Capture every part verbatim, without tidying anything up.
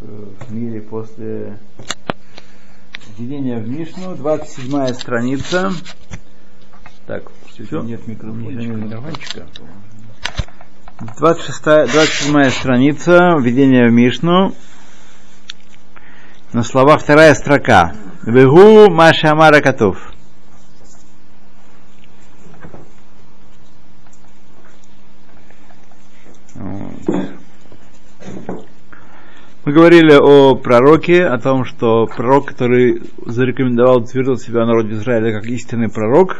в мире после деления в Мишну. двадцать седьмая страница. Так, все. Нет микрофончика. двадцать шестая, двадцать седьмая страница. Введение в Мишну. На словах вторая строка. Вегу ма ше-амру катув. Мы говорили о пророке, о том, что пророк, который зарекомендовал, утвердил себя в народе Израиля как истинный пророк,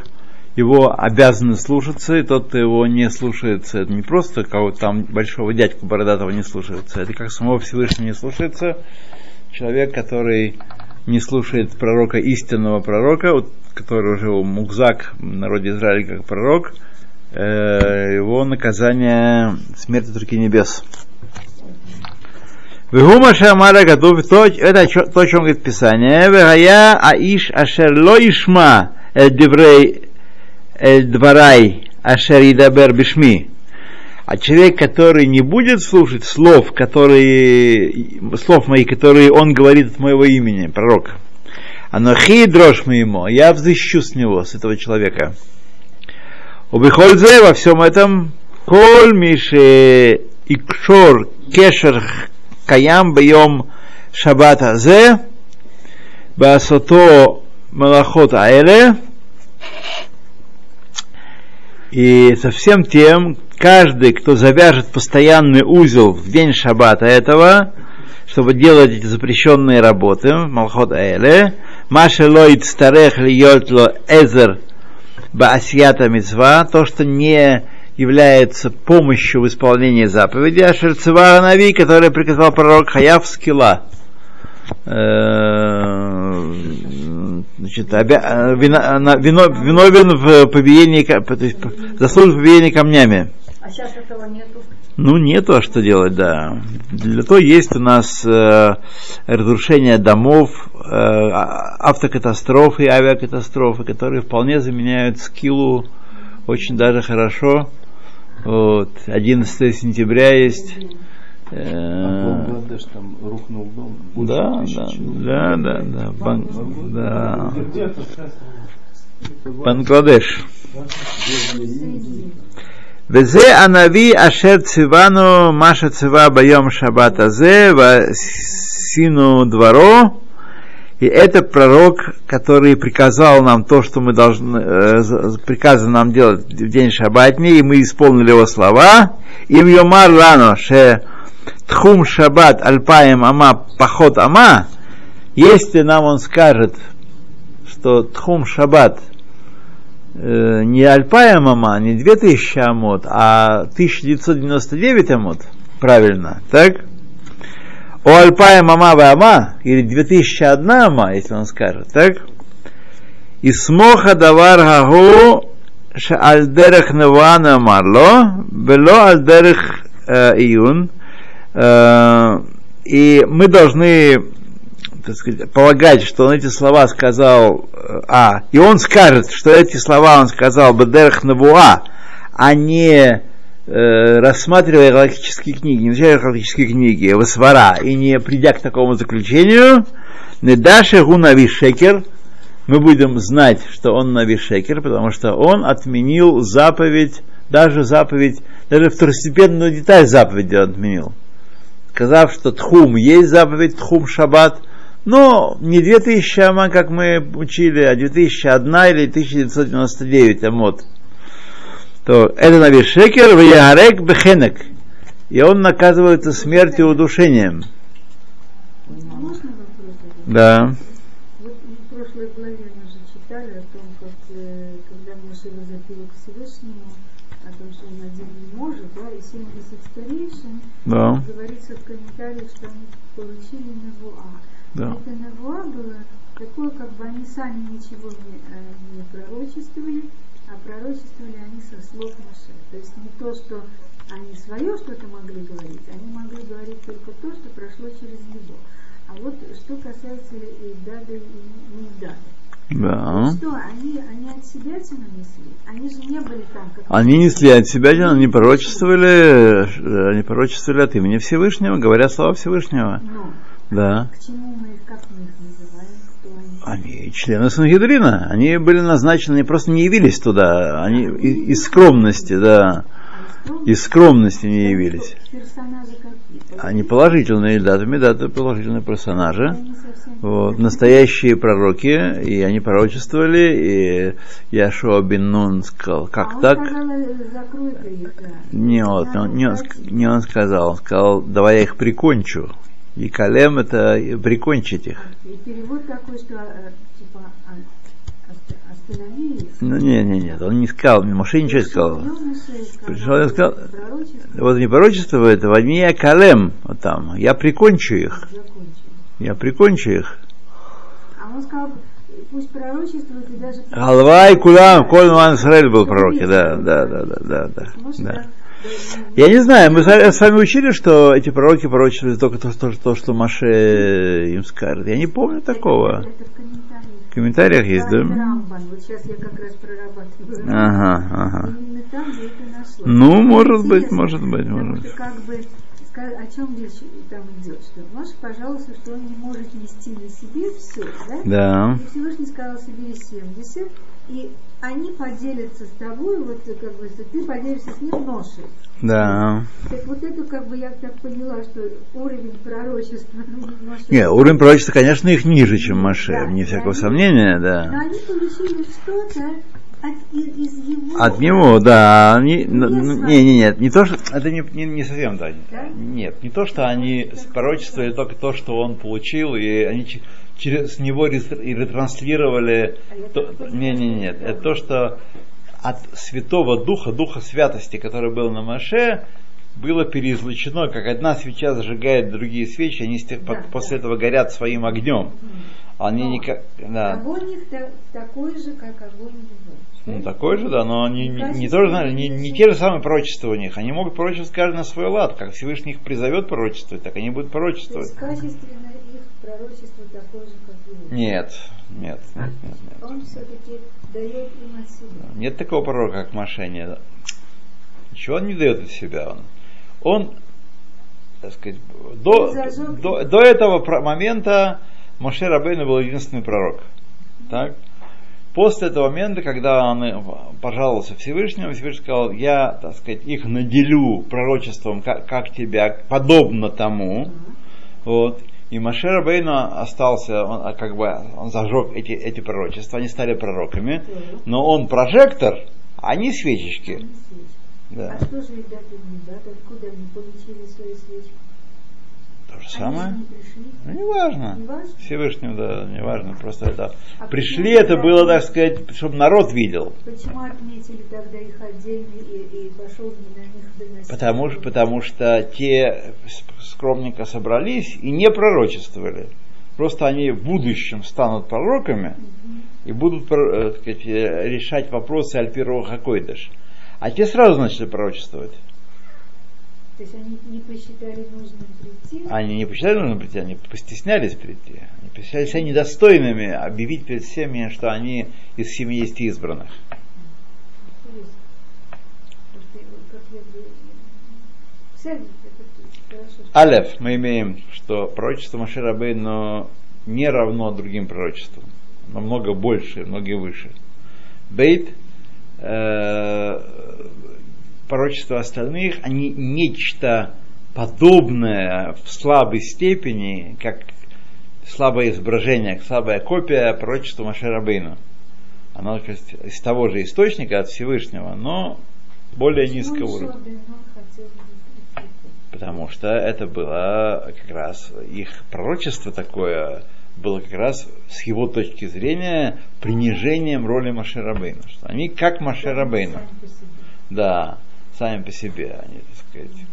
его обязаны слушаться, и тот, кто его не слушается, это не просто кого-то там большого дядьку бородатого не слушается, это как самого Всевышнего не слушается. Человек, который не слушает пророка, истинного пророка, который уже мукзак в народе Израиля как пророк, его наказание смерти от руки небес. Вегу ма ше-амру катув, это то, о чем говорит Писание. Вегая аиш ашер ло ишма эль деврей эль дварай ашер идабер бишми. А человек, который не будет слушать слов, которые слов мои, которые он говорит от моего имени, пророк. Анохи дрош моему, я взыщу с него, с этого человека. Убихоль зе, во всем этом коль мише икшор кешер каям бьем шаббата зе басото малахот айле. И со всем тем, каждый, кто завяжет постоянный узел в день шаббата этого, чтобы делать эти запрещенные работы, малахот айле, маше лоид старех льет ло эзер баасията мицва, то, что не является помощью в исполнении заповеди, а шерцева нави, который приказал пророк Хаяф скила, значит, обя... вино... Вино... виновен в побиении, то есть заслужен в побиении камнями. А сейчас этого нету? Ну, нету, а что делать, да. Для того есть у нас э, разрушение домов, э, автокатастрофы, авиакатастрофы, которые вполне заменяют скилу очень даже хорошо. Вот. одиннадцатое сентября есть. А Бангладеш там рухнул дом. Да, да, да, да, Банг... да. Бангладеш. Везе анави ашер цивану маша цива баем шаббата зе ва сину дворо. И это пророк, который приказал нам то, что мы должны, приказано нам делать в день шаббатний, и мы исполнили его слова. Им йомар лано ше тхум шаббат альпаем ама пахот ама. Если нам он скажет, что тхум шаббат не альпаем ама, не две тысячи амот, а тысяча девятьсот девяносто девять амот, правильно, так? О альпаем ама ва ама, или две тысячи одна ама, если он скажет, так? И смоха давар гагу ша альдерех невана амарло, вело альдерех июн. И мы должны, так сказать, полагать, что он эти слова сказал, а, и он скажет, что эти слова он сказал бедерх невуа, а не э, рассматривая галактические книги, не изучая галактические книги, восвара, и не придя к такому заключению, недаше гу нави шекер, мы будем знать, что он нави шекер, потому что он отменил заповедь, даже заповедь, даже второстепенную деталь заповеди он отменил, сказав, что тхум есть заповедь, тхум шаббат, но не две тысячи ама, как мы учили, а две тысячи одна или тысяча девятьсот девяносто девять амот. То это нави шекер веягарек бехенек. И он наказывается смертью и удушением. Можно вопрос? Да. Вот в прошлой главе мы же читали о том, как когда Моше возопил к Всевышнему, о том, что он один не может, да, и семьдесят старейшин, да. Говорится в комментариях, что они получили невуа. Да. Это невуа было такое, как бы они сами ничего не, не пророчествовали, а пророчествовали они со слов Моше. То есть не то, что они свое что-то могли говорить, они могли говорить только то, что прошло через него. А вот что касается Эльдада и Мейдада, Да. Что, они, они от себя несли? Они же не были там. Как... Они несли от себя, они пророчествовали, они пророчествовали от имени Всевышнего, говоря слова Всевышнего. Ну, да. К чему мы их, как мы их называем? Они члены Санхедрина, они были назначены, они просто не явились туда, они из скромности, да, из скромности не явились. Они положительные, Эльдад и Мейдад, положительные персонажи, вот, настоящие пророки, и они пророчествовали, и Яшуа бин Нун сказал, как а так? Не он, не, он, не он сказал, он сказал, давай я их прикончу. И колем это прикончить их. И перевод такой, что типа останови их. Ну нет, нет, нет, он не сказал, Моше ничего не сказал. Пришел и сказал, вот не пророчество этого, они я колем вот там, я прикончу их. Я прикончу их. А он сказал, пусть пророчествует и даже... Алвай, кулам, коль ман Исраэль был пророки, да, да, да, да, да, да. Я не знаю, мы с вами учили, что эти пророки пророчили только то, что, то, что Моше им скажет. Я не помню такого. Это, это в, комментариях. В комментариях есть, да? Рамбан. Вот сейчас я как раз прорабатываю. Ага, ага. Именно там я это нашла. Ну, может интересно, быть, может быть, может быть. Как бы, о чем речь там идет? Что Моше пожаловался, что он не может нести на себе все, да? Да. И Всевышний сказал себе и семьдесят. И они поделятся с тобой, вот как бы, что ты поделишься с ним ношей. Да. Так вот это как бы я так поняла, что уровень пророчества... Моше... Нет, уровень пророчества, конечно, их ниже, чем Моше, да, вне всякого они... сомнения, да. Но они получили что-то от, из его... От него, да. Они... Не, не, нет, не то, что... Это не, не, не совсем так. Да? Нет, не то, что да, они пророчествовали только то, что он получил, и они... Через него ретранслировали... Не-не-не, а это то, что от Святого Духа, Духа Святости, который был на Моше, было переизлучено, как одна свеча зажигает другие свечи, они да, после да. этого горят своим огнем. Они но никак... Да. Огонь их такой же, как огонь его. Ну, такой же, да, но они не, не, тоже, не, не те же самые пророчества у них. Они могут пророчествовать каждый на свой лад. Как Всевышний их призовет пророчествовать, так они будут пророчествовать. То есть качественно их пророчество такое же, как и у них? Нет, нет, нет, нет, нет. Он все-таки дает им от себя. Нет такого пророка, как Моше. Ничего он не дает от себя. Он, он так сказать, до, до, до этого момента Моше Рабейну был единственный пророк. Так? После этого момента, когда он пожаловался Всевышнему, Всевышний сказал, я, так сказать, их наделю пророчеством, как, как тебя, подобно тому. Mm-hmm. Вот. И Моше Рабейну остался, он, как бы, он зажег эти, эти пророчества, они стали пророками, mm-hmm. но он прожектор, а они свечечки. Mm-hmm. Да. А что же Эльдад и Мейдад, откуда они получили свои свечки? То же самое. Ну, не важно. Не важно. Всевышнему, да, не важно. Просто это. А пришли, это было, так сказать, чтобы народ видел. Почему отметили тогда их отдельно и, и пошел на них выносить? Потому, потому что те скромненько собрались и не пророчествовали. Просто они в будущем станут пророками угу. и будут, так сказать, решать вопросы Аль-Пирова Хакойдаш. А те сразу начали пророчествовать. То есть они не посчитали нужным прийти? Они не посчитали нужным прийти, они постеснялись прийти. Они посчитали себя недостойными объявить перед всеми, что они из семидесяти избранных. Интересно. Алеф, мы имеем, что пророчество Моше Рабейну не равно другим пророчествам. Намного больше, многие выше. Бейт э- пророчества остальных, они нечто подобное в слабой степени, как слабое изображение, слабая копия пророчества Моше Рабейну. Оно то есть, из того же источника, от Всевышнего, но более низкого уровня. Потому что это было как раз их пророчество такое, было как раз с его точки зрения принижением роли Моше Рабейну. Что они как Моше Рабейну. Да. Сами по себе они, так сказать,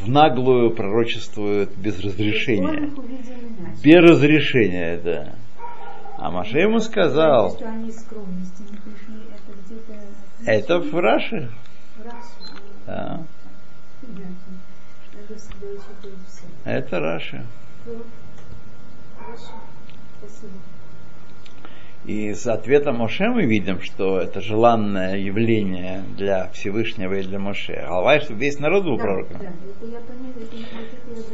в наглую пророчествуют без разрешения. Без разрешения, да. А Моше ему сказал. Это в Раши. Да. Это Раши. И с ответом Моше мы видим, что это желанное явление для Всевышнего и для Моше. Алвай, чтобы весь народ был пророком. Да, да, это я понимаю, это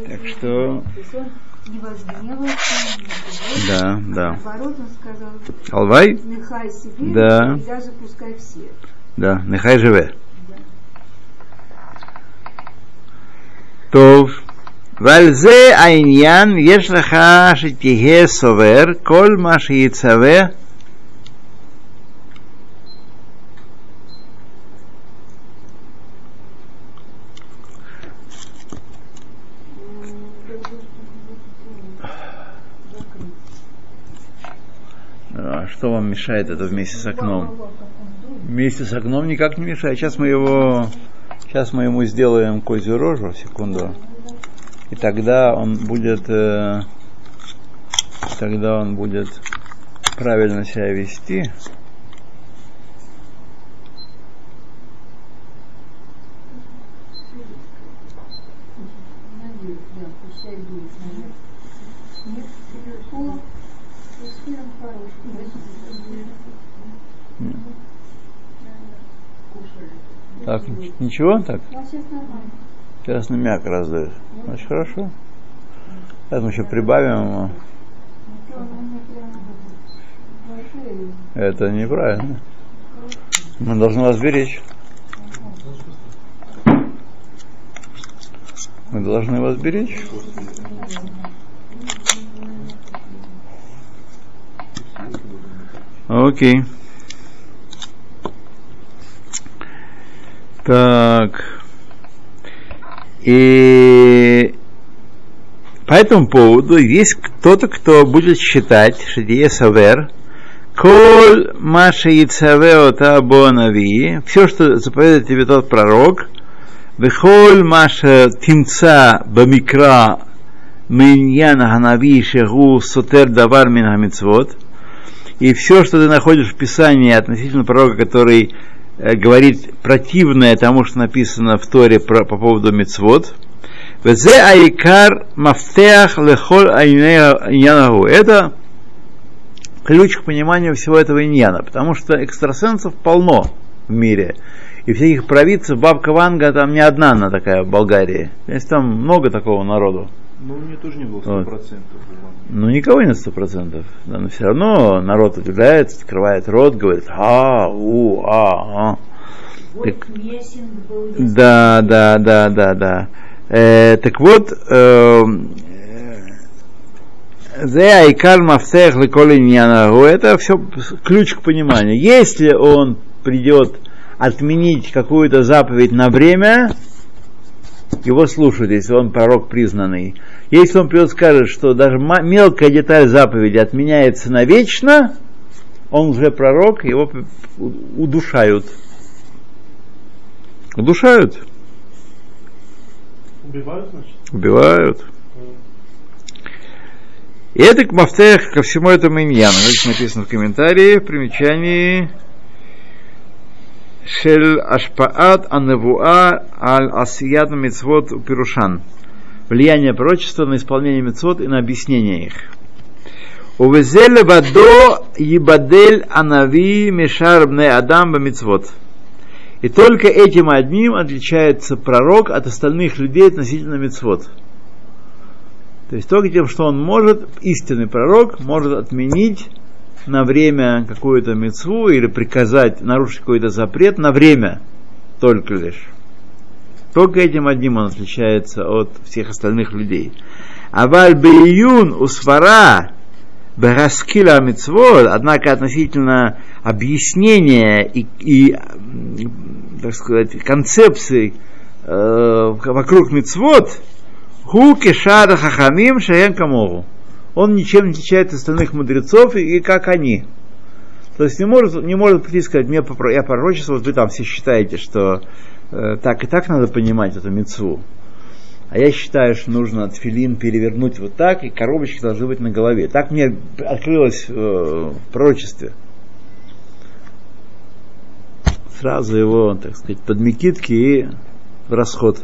я так что... То есть он не возгневался, не да, да. Наоборот, он сказал, Алвай? Нехай себе, да. И даже пускай все. Да, нехай живе. Да. То... ועל זה העניין יש לך שתהיה סובר כל מה שיצווה а что вам мешает это вместе с окном? Вместе с окном никак не мешает. Сейчас мы его, сейчас мы ему сделаем козью рожу, секунду. И тогда он будет, э, тогда он будет правильно себя вести. Так, ничего так? Сейчас на мяк раздают. Очень хорошо. Сейчас мы еще прибавим ему. Это неправильно. Мы должны вас беречь. Мы должны вас беречь. Окей. Так. И по этому поводу есть кто-то, кто будет считать, что Диесавер, Коль Маша Яцаве Отабонави, все, что заповедует тебе тот пророк, Вехоль Маша Тимца Бамикра Миньяна Ханави Шегу Сотер Давар Минхамицвод, и все, что ты находишь в Писании относительно пророка, который говорит противное тому, что написано в Торе про, по поводу мицвот. Это ключ к пониманию всего этого иньяна, потому что экстрасенсов полно в мире. И всяких провидцев, бабка Ванга, там не одна она такая в Болгарии. Есть там много такого народу. Ну, у меня тоже не было сто процентов. Вот. Ну, никого нет сто процентов. Да, но все равно народ удивляется, открывает рот, говорит а у а а так, да, да, да, да, да. Э, так вот, это все ключ к пониманию. Если он придет отменить какую-то заповедь на время, его слушают, если он пророк признанный. Если он придет и скажет, что даже мелкая деталь заповеди отменяется навечно, он уже пророк, его удушают. Удушают? Убивают, значит? Убивают. И это к мафтех, ко всему этому иньяну. Здесь написано в комментарии, в примечании... Шель ашпаат аневуа аль асият мицвот упирушан. Влияние пророчества на исполнение мицвот и на объяснение их. Увезель вадо ебадель анави мешарбне адам ба мицвот. И только этим одним отличается пророк от остальных людей относительно мицвот. То есть только тем, что он может, истинный пророк может отменить на время какую-то мицву или приказать, нарушить какой-то запрет на время только лишь. Только этим одним он отличается от всех остальных людей. Аваль бейюн усвара бегаскила мицвод, однако относительно объяснения и, и так сказать, концепций э, вокруг мицвод ху кешада хахамим шаен камогу. Он ничем не отличается от остальных мудрецов и, и как они. То есть не может, не может прийти и сказать, мне попро... я пророчествовал, вы там все считаете, что э, так и так надо понимать эту мицву. А я считаю, что нужно тфилин перевернуть вот так, и коробочки должны быть на голове. Так мне открылось э, в пророчестве. Сразу его, так сказать, под мекитки и в расход.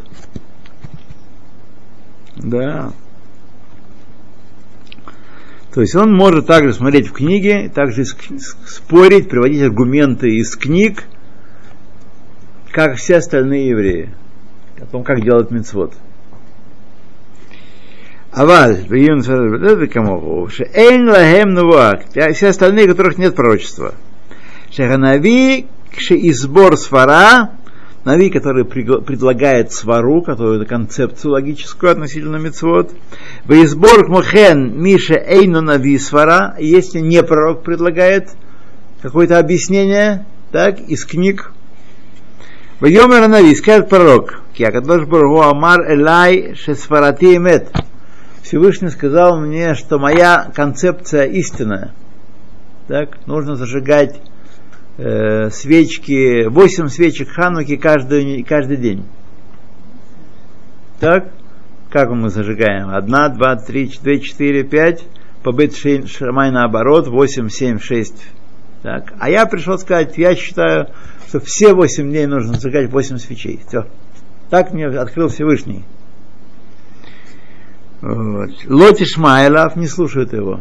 Да. То есть он может также смотреть в книги, также спорить, приводить аргументы из книг, как все остальные евреи, о том, как делать мицвот. Аваль, все остальные, у которых нет пророчества. Шеханави, избор свара, нави, который предлагает свару, которую концепцию логическую относительно мицвот. Избор мухен, миша эйну нави свара, если не пророк предлагает какое-то объяснение, так, из книг. Вайомер нави, скажет пророк, киакадош бургу амар элай шесфарати эмет. Всевышний сказал мне, что моя концепция истинная. Так, нужно зажигать э, свечки, восемь свечек хануки каждый, каждый день. Так, как мы зажигаем? Одна, два, три, две, четыре, пять. По бейт шамай наоборот, восемь, семь, шесть. Так, а я пришел сказать, я считаю, что все восемь дней нужно зажигать восемь свечей. Все. Так мне открыл Всевышний. Вот. Лоти Шмайлов не слушают его.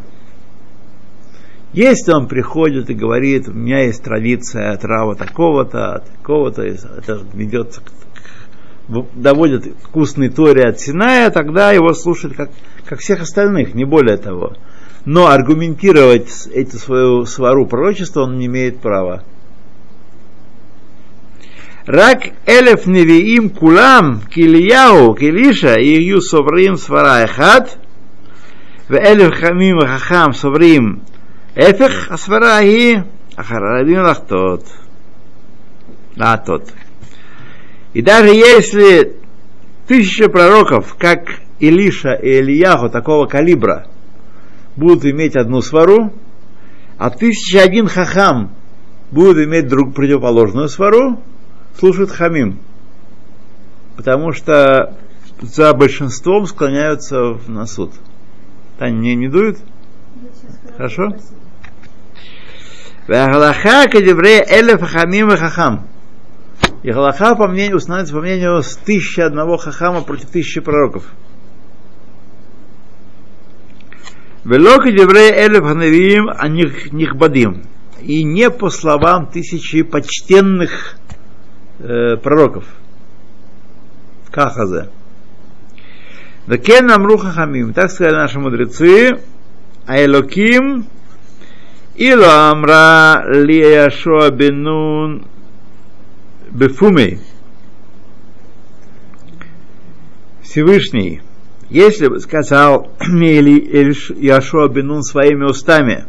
Если он приходит и говорит, у меня есть традиция трава такого-то, от такого-то, это ведется, доводит к устной торе от Синая, тогда его слушают как, как всех остальных, не более того. Но аргументировать эту свою свару пророчества он не имеет права. Рак элеф невиим кулам кильяу килиша и ю соврим свара эхат в элеф хамим хахам соврим эфех асвара и ахарадин лахтот лахтот. И даже если тысяча пророков, как Илиша и Элияху, такого калибра, будут иметь одну свару, а тысяча один хахам будут иметь друг противоположную свару, слушают хамим, потому что за большинством склоняются на суд. Таня не, не дует? Хорошо? И галаха, по мнению, устанавливается по мнению с тысячи одного хахама против тысячи пророков. И не по словам тысячи почтенных пророков. Кахазе. Дакен амру хахамим. Так сказали наши мудрецы. Айлоким. Ило амра ли Яшуа бин Нун бефумей. Всевышний, если бы сказал мне Яшуа бин Нун своими устами,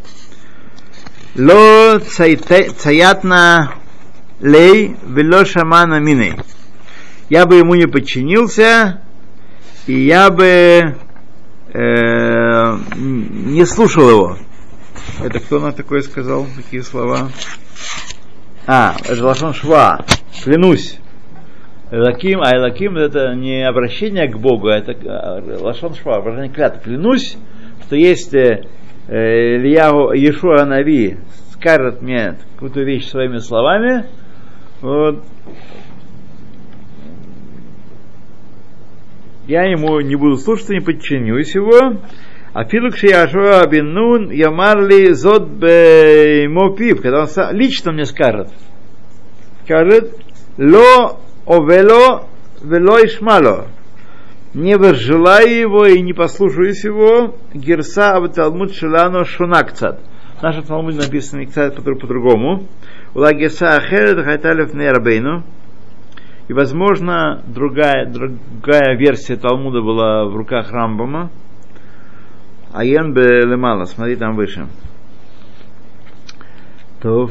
ло цаятна лей вело шамана миней. Я бы ему не подчинился, и я бы э, не слушал его. Это кто на такое сказал? Такие слова. А, это Лашон Шва. Клянусь. Лаким, ай лаким, это не обращение к Богу, это Лашон Шва, обращение клятв. Клянусь, что если э, Ильяу Яшуа нави скажет мне какую-то вещь своими словами, вот, я ему не буду слушать, не подчинюсь его. А Филукши Яшуа бин Нун ямарли зод беймопив, когда он лично мне скажет, скажет, ло овело вело ишмало, не возжелаю его и не послушаюсь его. Герса абталмуд шелано шунакцад. В нашем Талмуде написано по-другому. Улагерса ахерет хайталев не Рабейну. И, возможно, другая, другая версия Талмуда была в руках Рамбама. Аен бе лемала, смотри там выше. То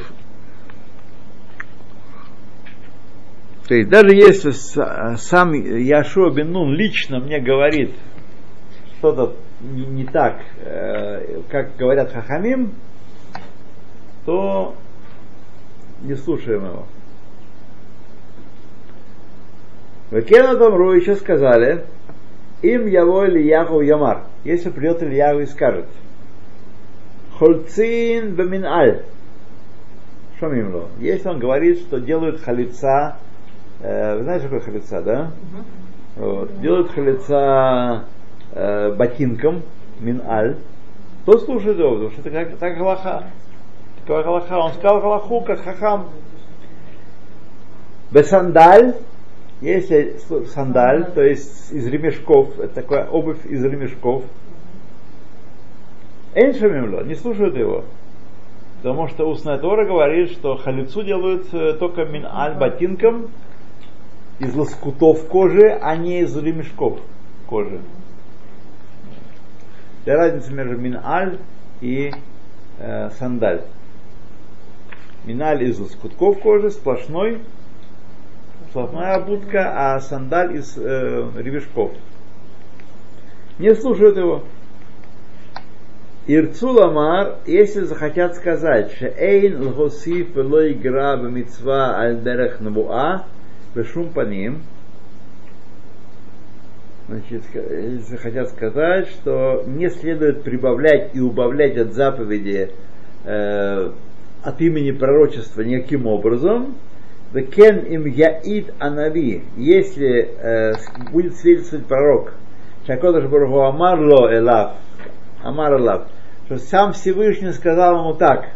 есть, даже если сам Яшуа бин Нун лично мне говорит что-то не так, как говорят хахамим, то не слушаем его. В Кенатамру еще сказали, им яво Элияху ямар, если придет Элияху и скажет, хольцин бамин аль, шомимло, если он говорит, что делают халица, э, вы знаете, что такое халица, да? Вот, делают халица э, ботинком, мин аль, Тот слушает его, потому что это как, как галаха. Такая галаха. Он сказал галаху, как хахам. Бесандаль, если сандаль, то есть из ремешков, это такая обувь из ремешков. Эншамимло, не слушают его. Потому что устная Тора говорит, что халицу делают только мин-аль ботинком из лоскутов кожи, а не из ремешков кожи. Это разница между мин-аль и э, сандаль. Мин-аль из лоскутков кожи, сплошной, сплошная обутка, а сандаль из э, ремешков. Не слушают его. Ирцуламар, если захотят сказать, что эйн лхосиф лой граб митцва аль дерех навуа вешум паним, значит, если захотят сказать, что не следует прибавлять и убавлять от заповеди э, от имени пророчества никаким образом, кен им яид анави, если э, будет свидетельствовать пророк, шакодаш баруху амарло элав, Амар Аллах, что сам Всевышний сказал ему так,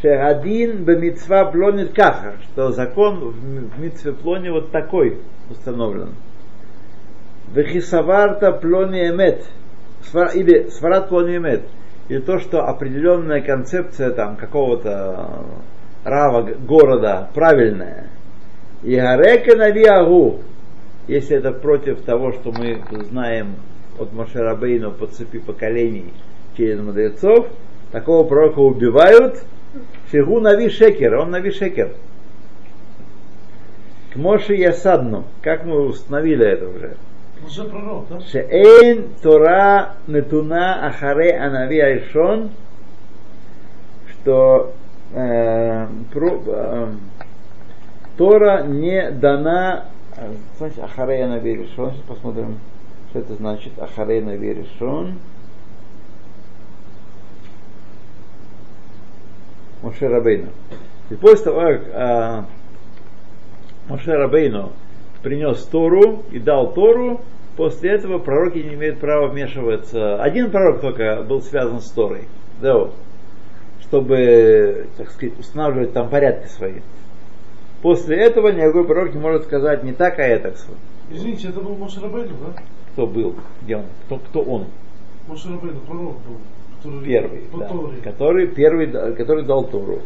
Шерадин бемитцва плонит каха, что закон в митцве плони вот такой установлен. Вехисаварта плони эмет, или сварат плони эмет, или то, что определенная концепция там какого-то рава города правильная. И гарека навиагу, если это против того, что мы знаем от Моше Рабейну по цепи поколений через мудрецов, такого пророка убивают. Шигу нави шекер, он нави шекер. К Моше ясадну, как мы установили это уже. Уже пророк, да? Шеэйн тора нетуна ахаре анави айшон, что э, про, э, тора не дана, значит, ахаре анави айшон, сейчас посмотрим. Что это значит? Ахарей нави решон. Моше Рабейну. И после того, как а, Моше Рабейну принес Тору и дал Тору, после этого пророки не имеют права вмешиваться. Один пророк только был связан с Торой, да, вот, чтобы, так сказать, устанавливать там порядки свои. После этого никакой пророк не может сказать не так, а это. Извините, это был Моше Рабейну, да? Кто был, где он, кто, кто он? Моше Рабейну, пророк был, который первый, да, который, первый, который дал Тору.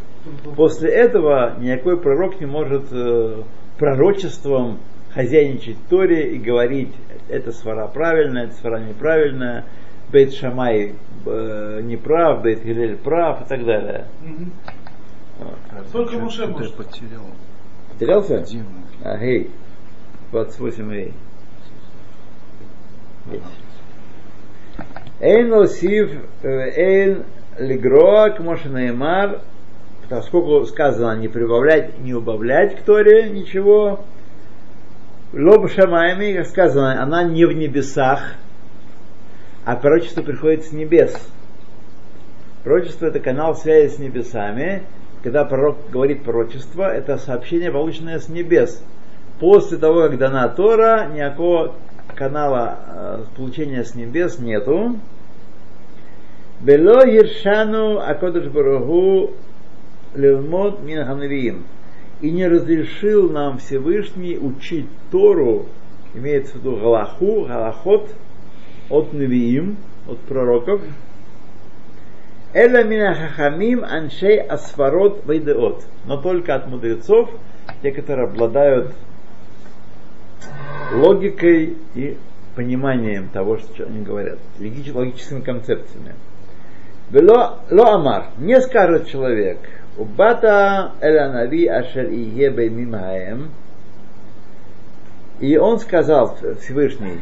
После этого никакой пророк не может э, пророчеством хозяйничать в Торе и говорить, это свара правильная, это свара неправильная, Бейт Шамай э, неправ, Бейт Гилель прав и так далее. Угу. Вот. Только Моше может. Потерял. Потерялся? Агей. двадцать восемь эй. Эйн лосив эйн лигроак мошенаймар, поскольку сказано не прибавлять, не убавлять к Торе ничего. Лоб шамайми, как сказано, она не в небесах, а пророчество приходит с небес. Пророчество — это канал связи с небесами. Когда пророк говорит пророчество, это сообщение, полученное с небес. После того, как дана Тора, никакого канала получения с небес нету. Бело ершану акодыш барагу левмот мин ханавиим. И не разрешил нам Всевышний учить Тору, имеется в виду галаху, галахот, от невиим, от пророков. Эла мин хахамим аншей асфарот вайдеот. Но только от мудрецов, те, которые обладают логикой и пониманием того, что они говорят, логическими концепциями. Лоамар, не скажет человек, убата эланави ашер иебе мимаем, и он сказал, Всевышний,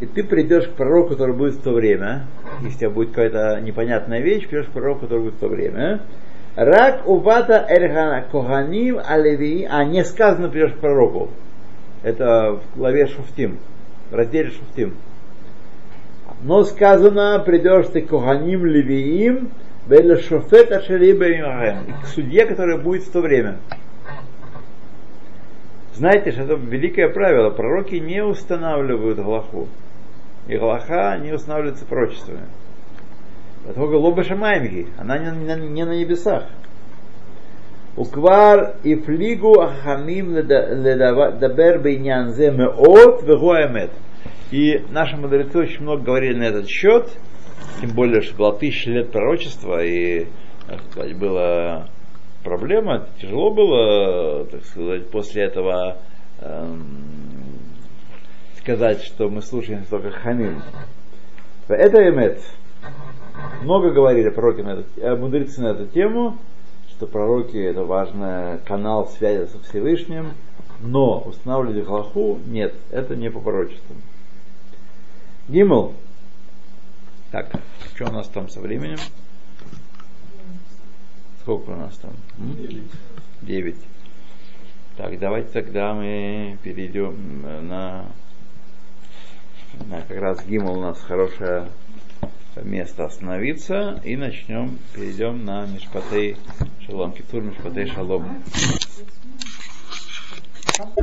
и ты придешь к пророку, который будет в то время, если у тебя будет какая-то непонятная вещь, придешь к пророку, который будет в то время. Рак убата эльхана коганим алеви, а не сказано придешь к пророку. Это в главе Шуфтим, в разделе Шуфтим. Но сказано, придешь ты к Коханим Левиим, Белла Шуфет Ашерибаем, к судье, который будет в то время. Знаете, что это великое правило. Пророки не устанавливают галаху. И галаха не устанавливается пророчествами. Она не на небесах. Уквар и флигу ахамим ледабер бейнянзе меот вегуэмет. И наши мудрецы очень много говорили на этот счет, тем более, что было тысяча лет пророчества, и, так сказать, была проблема, тяжело было, так сказать, после этого эм, сказать, что мы слушаем только хамим. Это эмет. Много говорили пророки на эту, мудрецы на эту тему, что пророки — это важный канал связи со Всевышним, но устанавливать Галаху нет, это не по пророчеству. Гимл. Так, что у нас там со временем? Сколько у нас там? девять. Так, давайте тогда мы перейдем на, на как раз Гимл, у нас хорошее место остановиться, и начнем, перейдем на Мишпатей Шалом, Китур Мишпатей Шалом.